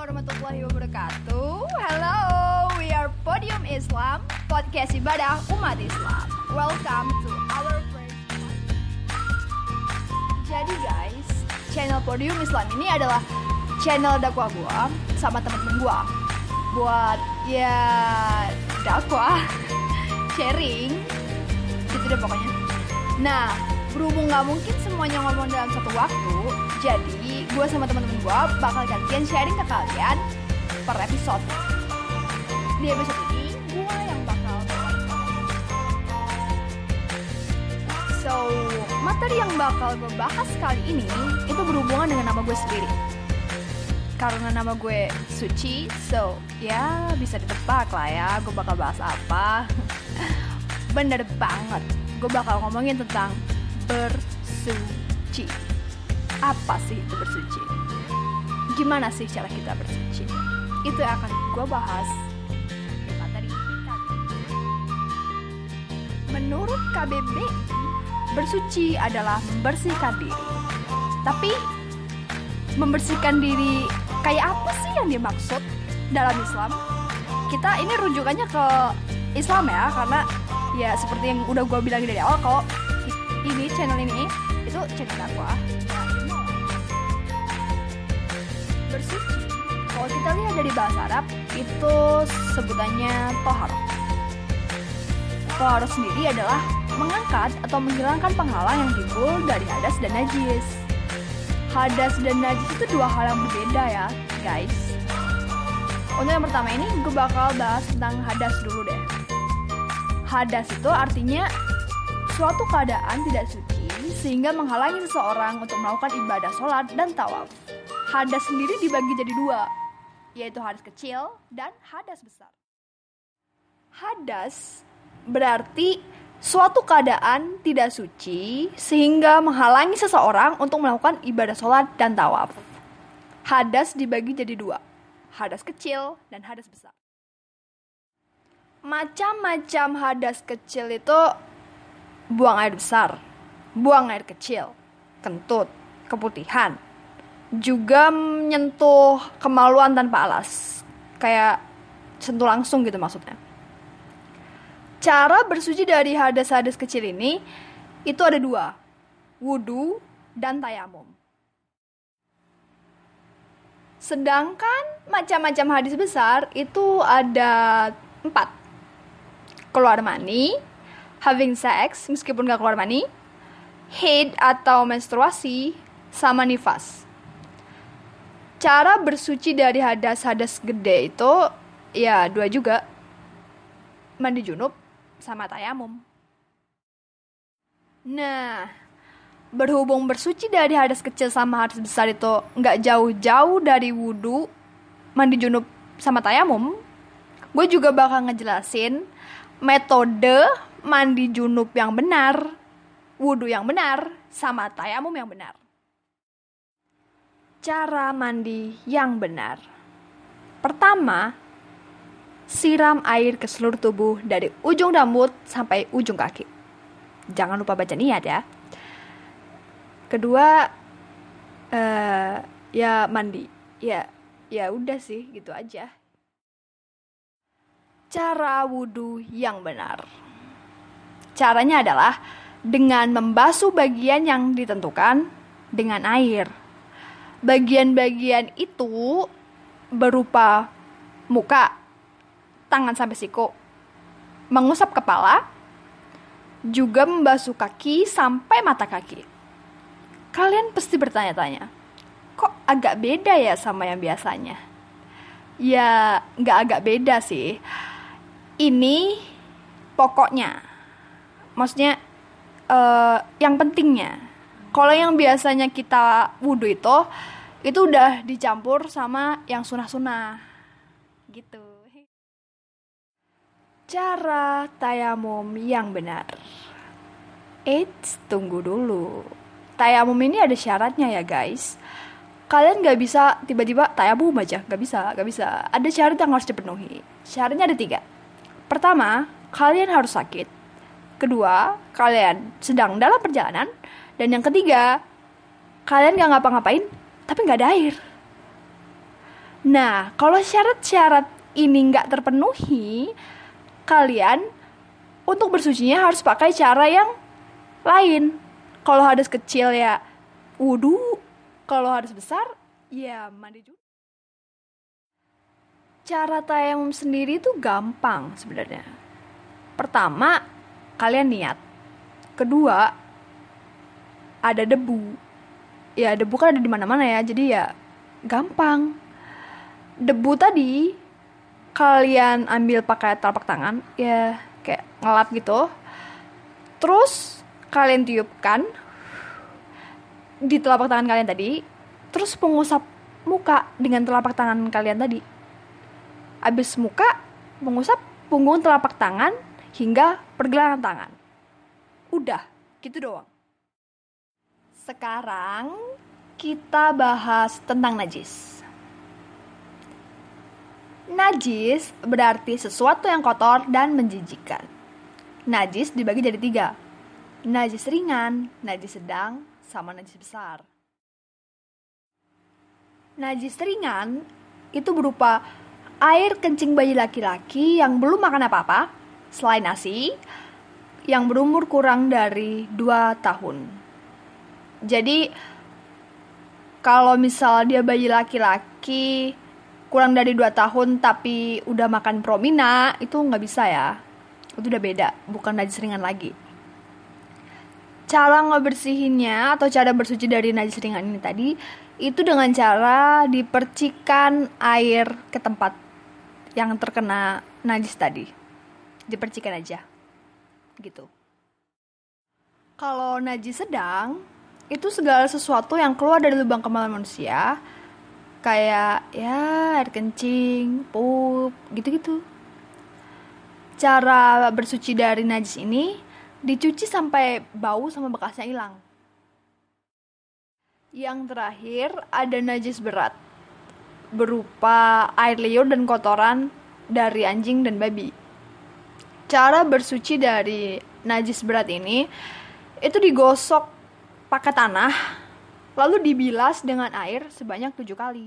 warahmatullahi wabarakatuh. Hello, we are Podium Islam, podcast ibadah umat Islam. Welcome to our first podcast. Jadi guys, channel Podium Islam ini adalah channel dakwah gua sama teman-teman gua buat ya dakwah, sharing, gitu deh pokoknya. Nah, berhubung nggak mungkin semuanya ngomong dalam satu waktu, jadi gue sama teman-teman gue bakal gantian sharing ke kalian per episode. Di episode ini gue yang bakal materi yang bakal gue bahas kali ini itu berhubungan dengan nama gue sendiri. Karena nama gue suci, so ya bisa ditebak lah ya gue bakal bahas apa. Bener banget, gue bakal ngomongin tentang bersuci. Apa sih itu bersuci? Gimana sih cara kita bersuci? Itu yang akan gue bahas di materi kita. Menurut KBB, bersuci adalah membersihkan diri. Tapi membersihkan diri kayak apa sih yang dimaksud dalam Islam? Kita ini rujukannya ke Islam ya, karena ya seperti yang udah gue bilang dari awal, kalau ini channel ini itu channel dakwah. Bersuci, kalau kita lihat dari bahasa Arab itu sebutannya tahar. Tahar sendiri adalah mengangkat atau menghilangkan penghalang yang timbul dari hadas dan najis. Hadas dan najis itu dua hal yang berbeda ya guys. Untuk yang pertama ini gue bakal bahas tentang hadas dulu deh. Hadas itu artinya suatu keadaan tidak suci sehingga menghalangi seseorang untuk melakukan ibadah sholat dan tawaf. Hadas sendiri dibagi jadi dua, yaitu hadas kecil dan hadas besar. Hadas berarti suatu keadaan tidak suci sehingga menghalangi seseorang untuk melakukan ibadah sholat dan tawaf. Hadas dibagi jadi dua, hadas kecil dan hadas besar. Macam-macam hadas kecil itu buang air besar, buang air kecil, kentut, keputihan, juga menyentuh kemaluan tanpa alas, kayak sentuh langsung gitu maksudnya. Cara bersuci dari hadas-hadas kecil ini itu ada dua, wudu dan tayamum. Sedangkan macam-macam hadas besar itu ada 4. Keluar mani, having sex meskipun gak keluar mani, haid atau menstruasi, sama nifas. Cara bersuci dari hadas-hadas gede itu ya 2 juga, mandi junub sama tayamum. Nah, berhubung bersuci dari hadas kecil sama hadas besar itu nggak jauh-jauh dari wudu, mandi junub sama tayamum, gue juga bakal ngejelasin metode mandi junub yang benar, wudu yang benar, sama tayamum yang benar. Cara mandi yang benar. Pertama, siram air ke seluruh tubuh dari ujung rambut sampai ujung kaki. Jangan lupa baca niat ya. Kedua, ya mandi. Ya udah sih, gitu aja. Cara wudu yang benar. Caranya adalah dengan membasuh bagian yang ditentukan dengan air. Bagian-bagian itu berupa muka, tangan sampai siku, mengusap kepala, juga membasuh kaki sampai mata kaki. Kalian pasti bertanya-tanya, kok agak beda ya sama yang biasanya? Ya, nggak agak beda sih. Ini pokoknya, maksudnya yang pentingnya. Kalau yang biasanya kita wudu itu udah dicampur sama yang sunah-sunah, gitu. Cara tayamum yang benar. Eits, tunggu dulu. Tayamum ini ada syaratnya ya guys. Kalian gak bisa tiba-tiba tayamum aja, gak bisa. Ada syarat yang harus dipenuhi. Syaratnya ada 3. Pertama, kalian harus sakit. Kedua, kalian sedang dalam perjalanan. Dan yang ketiga, kalian gak ngapa-ngapain, tapi gak ada air. Nah, kalau syarat-syarat ini nggak terpenuhi, kalian untuk bersucinya harus pakai cara yang lain. Kalau hadas kecil ya wudu, kalau hadas besar ya mandi junub. Cara tayamum sendiri itu gampang sebenarnya. Pertama, kalian niat. Kedua, ada debu. Ya, debu kan ada di mana-mana ya, jadi ya gampang. Debu tadi kalian ambil pakai telapak tangan, ya kayak ngelap gitu. Terus kalian tiupkan di telapak tangan kalian tadi, terus mengusap muka dengan telapak tangan kalian tadi. Abis muka, mengusap punggung telapak tangan hingga pergelangan tangan. Udah, gitu doang. Sekarang kita bahas tentang najis. Najis berarti sesuatu yang kotor dan menjijikkan. Najis dibagi jadi 3. Najis ringan, najis sedang, sama najis besar. Najis ringan itu berupa air kencing bayi laki-laki yang belum makan apa-apa selain ASI, yang berumur kurang dari 2 tahun. Jadi kalau misal dia bayi laki-laki kurang dari 2 tahun tapi udah makan promina, itu gak bisa ya. Itu udah beda, bukan najis ringan lagi. Cara ngebersihinnya atau cara bersuci dari najis ringan ini tadi, itu dengan cara dipercikan air ke tempat yang terkena najis tadi. Dipercikan aja gitu. Kalau najis sedang, itu segala sesuatu yang keluar dari lubang kemaluan manusia, kayak ya air kencing, pup, gitu-gitu. Cara bersuci dari najis ini dicuci sampai bau sama bekasnya hilang. Yang terakhir ada najis berat, berupa air liur dan kotoran dari anjing dan babi. Cara bersuci dari najis berat ini itu digosok pakai tanah, lalu dibilas dengan air sebanyak 7 kali.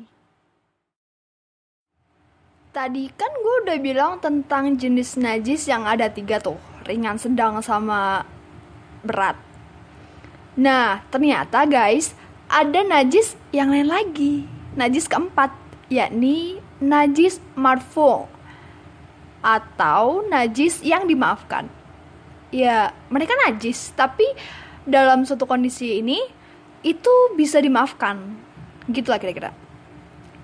Tadi kan gue udah bilang tentang jenis najis yang ada 3 tuh, ringan, sedang, sama berat. Nah, ternyata guys, ada najis yang lain lagi, najis keempat, yakni najis marfu, atau najis yang dimaafkan. Ya, mereka najis, tapi dalam suatu kondisi ini itu bisa dimaafkan, gitulah kira-kira.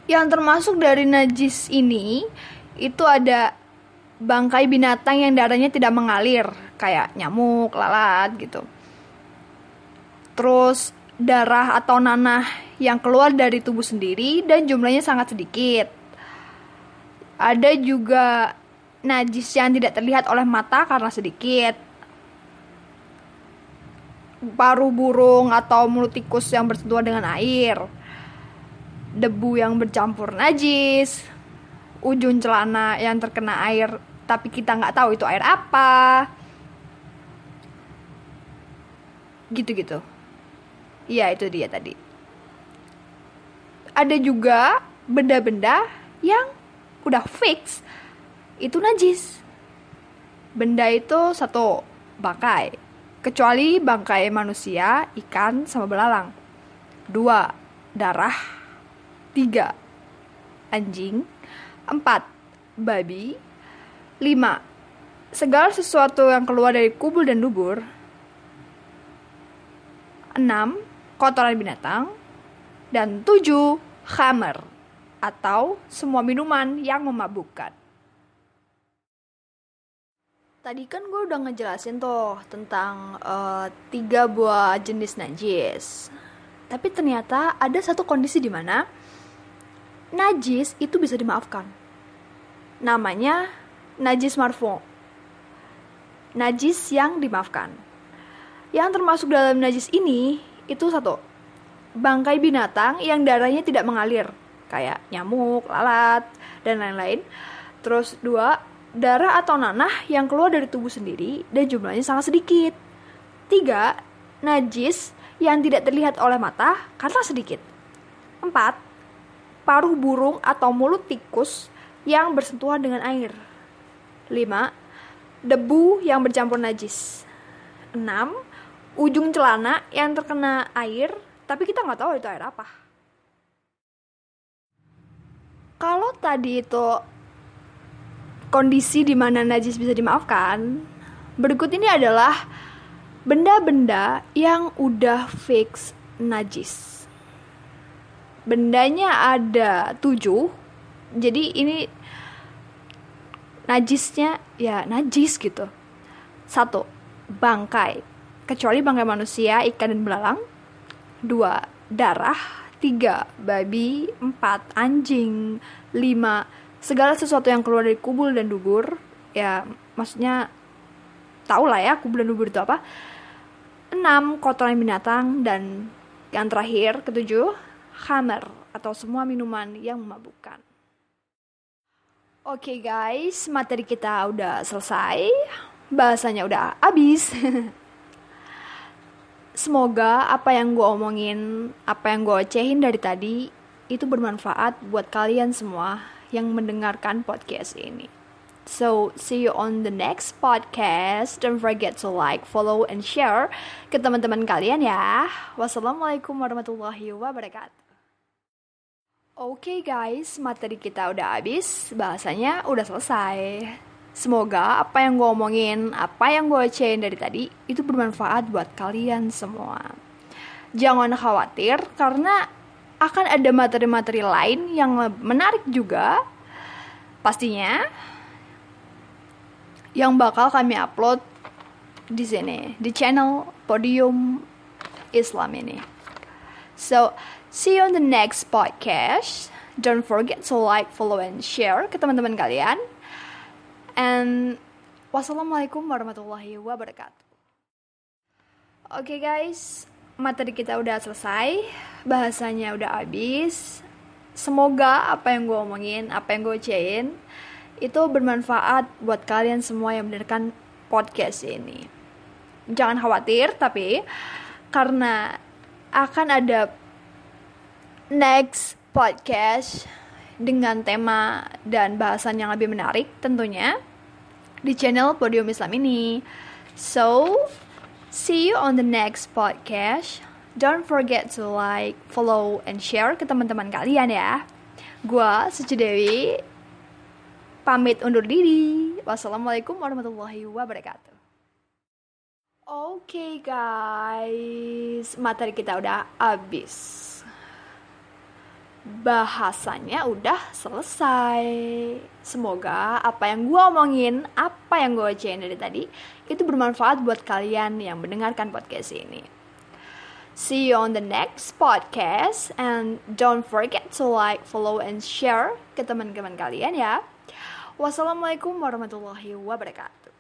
Yang termasuk dari najis ini itu ada bangkai binatang yang darahnya tidak mengalir, kayak nyamuk, lalat gitu. Terus darah atau nanah yang keluar dari tubuh sendiri dan jumlahnya sangat sedikit. Ada juga najis yang tidak terlihat oleh mata karena sedikit. Paruh burung atau mulut tikus yang bersentuhan dengan air, debu yang bercampur najis, ujung celana yang terkena air tapi kita nggak tahu itu air apa, gitu-gitu. Iya, itu dia tadi. Ada juga benda-benda yang udah fix itu najis. Benda itu 1 bangkai, kecuali bangkai manusia, ikan, sama belalang. 2, darah. 3, anjing. 4, babi. 5, segala sesuatu yang keluar dari kubul dan dugur. 6, kotoran binatang. Dan 7, khamar, atau semua minuman yang memabukkan. Tadi kan gue udah ngejelasin tuh tentang 3 buah jenis najis. Tapi ternyata ada satu kondisi di mana najis itu bisa dimaafkan. Namanya najis marfu, najis yang dimaafkan. Yang termasuk dalam najis ini itu 1, bangkai binatang yang darahnya tidak mengalir, kayak nyamuk, lalat, dan lain-lain. Terus 2, darah atau nanah yang keluar dari tubuh sendiri dan jumlahnya sangat sedikit. 3, najis yang tidak terlihat oleh mata karena sedikit. 4, paru burung atau mulut tikus yang bersentuhan dengan air. 5. Debu yang bercampur najis. 6. Ujung celana yang terkena air, tapi kita nggak tahu itu air apa. Kalau tadi itu kondisi di mana najis bisa dimaafkan, berikut ini adalah benda-benda yang udah fix najis. Bendanya ada 7, jadi ini najisnya ya najis gitu. 1. Bangkai, kecuali bangkai manusia, ikan, dan belalang. 2. Darah. 3. Babi. 4. Anjing. 5. Segala sesuatu yang keluar dari kubul dan dugur. Ya, maksudnya tau lah ya kubul dan dugur itu apa. 6. Kotoran binatang. Dan yang terakhir, 7. Khamar, atau semua minuman yang memabukkan. Oke guys, materi kita udah selesai, bahasanya udah habis. Semoga apa yang gue omongin, apa yang gue ocehin dari tadi, itu bermanfaat buat kalian semua yang mendengarkan podcast ini. So, see you on the next podcast. Don't forget to like, follow, and share ke teman-teman kalian ya. Wassalamualaikum warahmatullahi wabarakatuh. Okay guys, materi kita udah habis, bahasanya udah selesai. Semoga apa yang gue omongin, apa yang gue ocehin dari tadi, itu bermanfaat buat kalian semua. Jangan khawatir, karena akan ada materi-materi lain yang menarik juga pastinya, yang bakal kami upload di sini, di channel Podium Islam ini. So, see you on the next podcast. Don't forget to like, follow, and share ke teman-teman kalian. And wassalamualaikum warahmatullahi wabarakatuh. Okay guys, materi kita udah selesai, bahasanya udah habis. Semoga apa yang gue omongin, apa yang gue ocehin, itu bermanfaat buat kalian semua yang mendengarkan podcast ini. Jangan khawatir, tapi karena akan ada next podcast dengan tema dan bahasan yang lebih menarik tentunya di channel Podium Islam ini. So, see you on the next podcast. Don't forget to like, follow, and share ke teman-teman kalian ya. Gua Suci Dewi pamit undur diri. Wassalamualaikum warahmatullahi wabarakatuh. Okay guys, materi kita udah habis, bahasanya udah selesai. Semoga apa yang gue omongin, apa yang gue ocehin dari tadi, itu bermanfaat buat kalian yang mendengarkan podcast ini. See you on the next podcast. And don't forget to like, follow, and share ke teman-teman kalian ya. Wassalamualaikum warahmatullahi wabarakatuh.